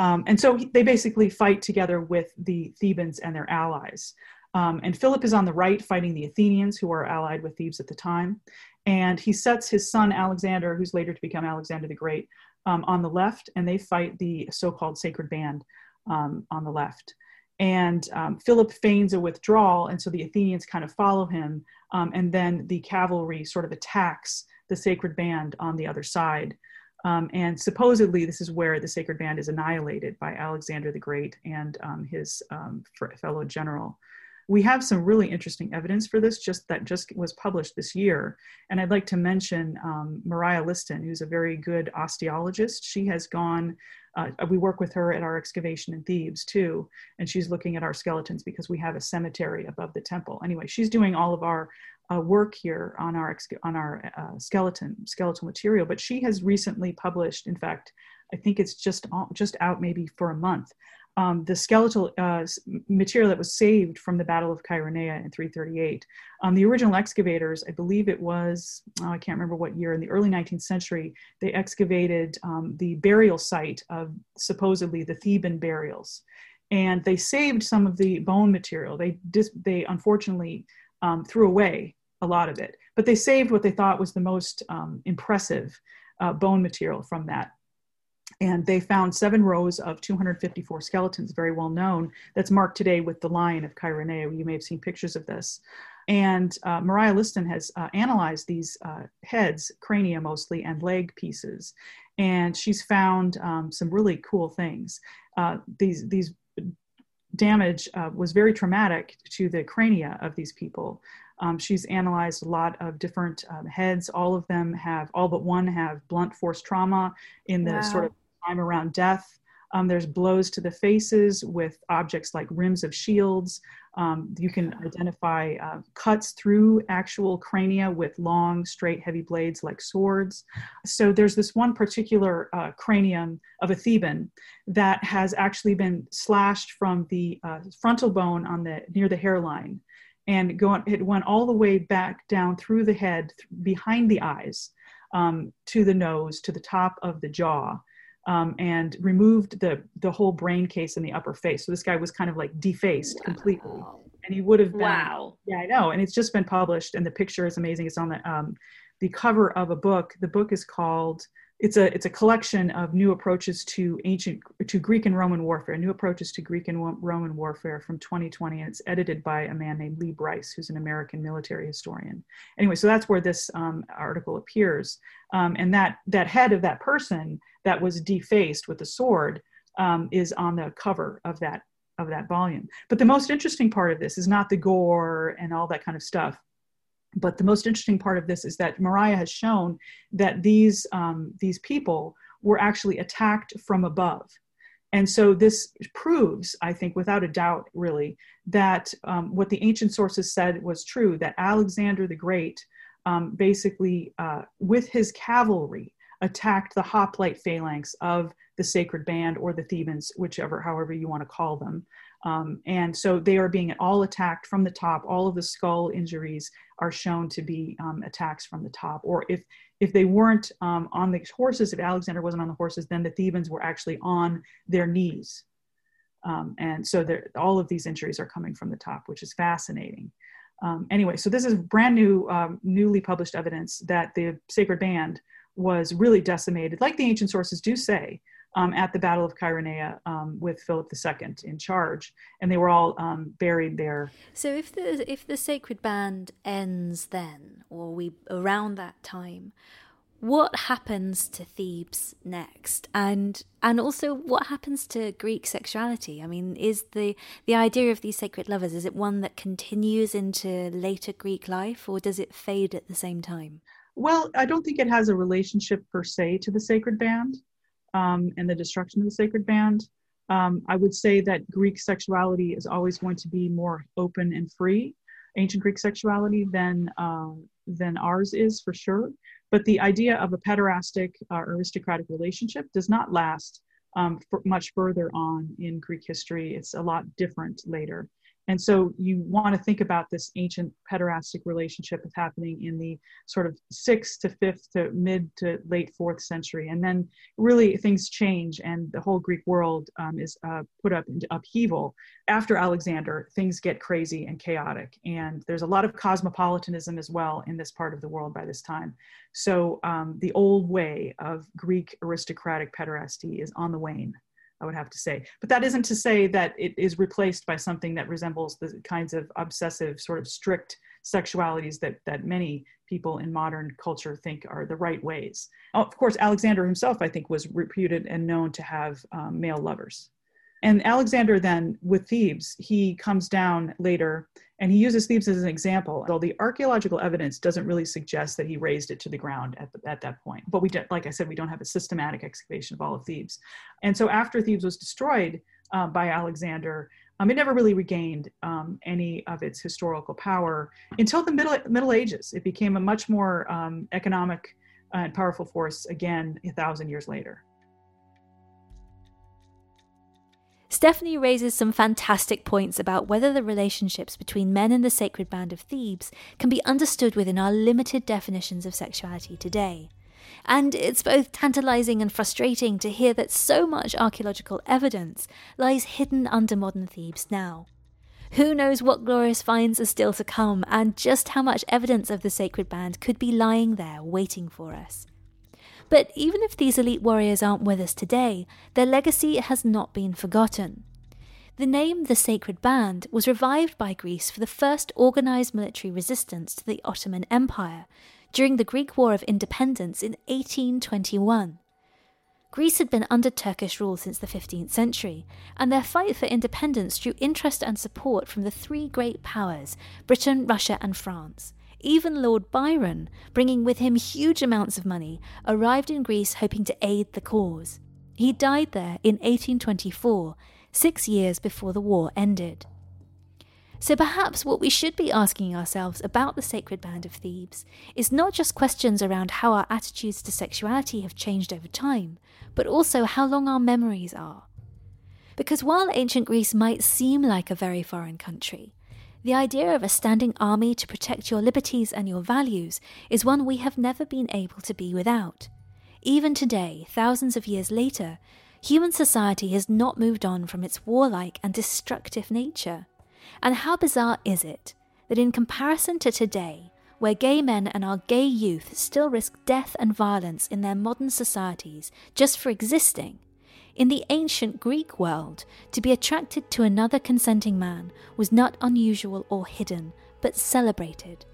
um, and so he, they basically fight together with the Thebans and their allies. Um, and Philip is on the right fighting the Athenians, who are allied with Thebes at the time. And he sets his son Alexander, who's later to become Alexander the Great, um, on the left, and they fight the so-called Sacred Band um, on the left. And um, Philip feigns a withdrawal, and so the Athenians kind of follow him, um, and then the cavalry sort of attacks the Sacred Band on the other side. Um, and supposedly this is where the Sacred Band is annihilated by Alexander the Great and um, his um, fellow general. We have some really interesting evidence for this just that just was published this year. And I'd like to mention um, Maria Liston, who's a very good osteologist. She has gone, uh, we work with her at our excavation in Thebes too. And she's looking at our skeletons because we have a cemetery above the temple. Anyway, she's doing all of our uh, work here on our on our uh, skeleton, skeletal material. But she has recently published, in fact, I think it's just just out maybe for a month, Um, the skeletal uh, material that was saved from the Battle of Chaeronea in three thirty-eight. Um, the original excavators, I believe it was, oh, I can't remember what year, in the early nineteenth century, they excavated um, the burial site of supposedly the Theban burials. And they saved some of the bone material. They, dis- they unfortunately um, threw away a lot of it, but they saved what they thought was the most um, impressive uh, bone material from that. And they found seven rows of two hundred fifty-four skeletons, very well known, that's marked today with the Lion of Chaeronea. You may have seen pictures of this. And uh, Maria Liston has uh, analyzed these uh, heads, crania mostly, and leg pieces. And she's found um, some really cool things. Uh, these these damage uh, was very traumatic to the crania of these people. Um, she's analyzed a lot of different um, heads. All of them have, all but one have blunt force trauma in the wow. sort of time around death. Um, there's blows to the faces with objects like rims of shields. Um, you can identify uh, cuts through actual crania with long, straight, heavy blades like swords. So there's this one particular uh, cranium of a Theban that has actually been slashed from the uh, frontal bone on the near the hairline. And going, it went all the way back down through the head, th- behind the eyes, um, to the nose, to the top of the jaw, um, and removed the, the whole brain case in the upper face. So this guy was kind of like defaced wow. completely. And he would have been, wow. yeah, I know. And it's just been published, and the picture is amazing. It's on the um, the cover of a book. The book is called, it's a it's a collection of new approaches to ancient, to Greek and Roman warfare, new approaches to Greek and Wo- Roman warfare from twenty twenty. And it's edited by a man named Lee Bryce, who's an American military historian. Anyway, so that's where this um, article appears. Um, and that, that head of that person that was defaced with the sword um, is on the cover of that of that volume. But the most interesting part of this is not the gore and all that kind of stuff. But the most interesting part of this is that Maria has shown that these um, these people were actually attacked from above. And so this proves, I think, without a doubt, really, that um, what the ancient sources said was true, that Alexander the Great um, basically, uh, with his cavalry, attacked the hoplite phalanx of the Sacred Band or the Thebans, whichever, however you want to call them. Um, and so they are being all attacked from the top. All of the skull injuries are shown to be um, attacks from the top. Or if if they weren't um, on the horses, if Alexander wasn't on the horses, then the Thebans were actually on their knees. Um, and so all of these injuries are coming from the top, which is fascinating. Um, anyway, so this is brand new, um, newly published evidence that the Sacred Band was really decimated, like the ancient sources do say, Um, at the Battle of Chaeronea um, with Philip the Second in charge, and they were all um, buried there. So if the if the Sacred Band ends then, or we around that time, what happens to Thebes next, and and also what happens to Greek sexuality? I mean, is the the idea of these sacred lovers, is it one that continues into later Greek life, or does it fade at the same time? Well, I don't think it has a relationship per se to the sacred band um, and the destruction of the sacred band. Um, I would say that Greek sexuality is always going to be more open and free, ancient Greek sexuality, than uh, than ours is, for sure. But the idea of a pederastic uh, aristocratic relationship does not last um, for much further on in Greek history. It's a lot different later. And so you want to think about this ancient pederastic relationship as happening in the sort of sixth to fifth to mid to late fourth century. And then really things change, and the whole Greek world um, is uh, put up into upheaval. After Alexander, things get crazy and chaotic. And there's a lot of cosmopolitanism as well in this part of the world by this time. So um, the old way of Greek aristocratic pederasty is on the wane, I would have to say. But that isn't to say that it is replaced by something that resembles the kinds of obsessive, sort of strict sexualities that that many people in modern culture think are the right ways. Of course, Alexander himself, I think, was reputed and known to have um, male lovers. And Alexander then, with Thebes, he comes down later and he uses Thebes as an example, though the archaeological evidence doesn't really suggest that he raised it to the ground at, the, at that point. But we did, like I said, we don't have a systematic excavation of all of Thebes. And so after Thebes was destroyed uh, by Alexander, um, it never really regained um, any of its historical power until the Middle, Middle Ages. It became a much more um, economic and powerful force again a thousand years later. Stephanie raises some fantastic points about whether the relationships between men and the Sacred Band of Thebes can be understood within our limited definitions of sexuality today. And it's both tantalising and frustrating to hear that so much archaeological evidence lies hidden under modern Thebes now. Who knows what glorious finds are still to come, and just how much evidence of the Sacred Band could be lying there waiting for us. But even if these elite warriors aren't with us today, their legacy has not been forgotten. The name the Sacred Band was revived by Greece for the first organised military resistance to the Ottoman Empire during the Greek War of Independence in eighteen twenty-one. Greece had been under Turkish rule since the fifteenth century, and their fight for independence drew interest and support from the three great powers, Britain, Russia and France. Even Lord Byron, bringing with him huge amounts of money, arrived in Greece hoping to aid the cause. He died there in eighteen twenty-four, six years before the war ended. So perhaps what we should be asking ourselves about the Sacred Band of Thebes is not just questions around how our attitudes to sexuality have changed over time, but also how long our memories are. Because while ancient Greece might seem like a very foreign country, the idea of a standing army to protect your liberties and your values is one we have never been able to be without. Even today, thousands of years later, human society has not moved on from its warlike and destructive nature. And how bizarre is it that in comparison to today, where gay men and our gay youth still risk death and violence in their modern societies just for existing, in the ancient Greek world, to be attracted to another consenting man was not unusual or hidden, but celebrated.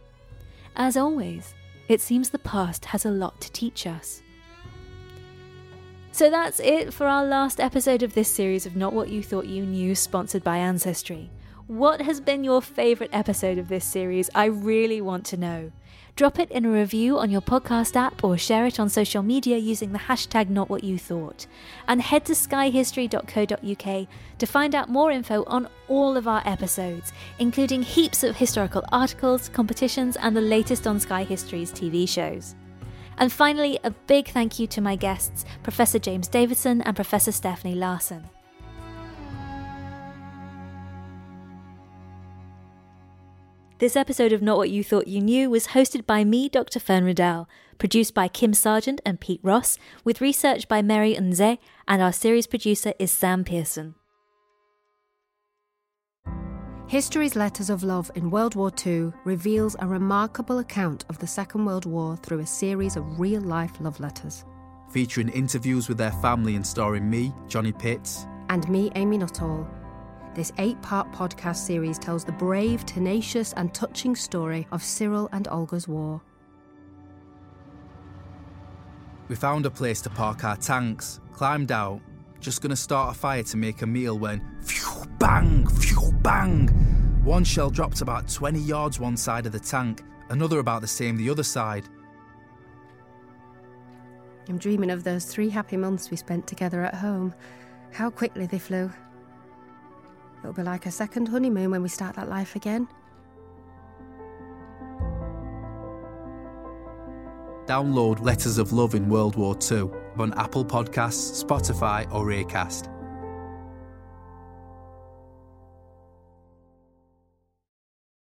As always, it seems the past has a lot to teach us. So that's it for our last episode of this series of Not What You Thought You Knew, sponsored by Ancestry. What has been your favourite episode of this series? I really want to know. Drop it in a review on your podcast app or share it on social media using the hashtag NotWhatYouThought. And head to sky history dot co dot u k to find out more info on all of our episodes, including heaps of historical articles, competitions, and the latest on Sky History's T V shows. And finally, a big thank you to my guests, Professor James Davidson and Professor Stephanie Larson. This episode of Not What You Thought You Knew was hosted by me, Doctor Fern Riddell, produced by Kim Sargent and Pete Ross, with research by Mary Unze, and our series producer is Sam Pearson. History's Letters of Love in World War Two reveals a remarkable account of the Second World War through a series of real-life love letters. Featuring interviews with their family and starring me, Johnny Pitts. And me, Amy Nuttall. This eight-part podcast series tells the brave, tenacious and touching story of Cyril and Olga's War. We found a place to park our tanks, climbed out, just going to start a fire to make a meal when phew, bang, phew, bang. One shell dropped about twenty yards one side of the tank, another about the same the other side. I'm dreaming of those three happy months we spent together at home. How quickly they flew. It'll be like a second honeymoon when we start that life again. Download Letters of Love in World War Two on Apple Podcasts, Spotify or Acast.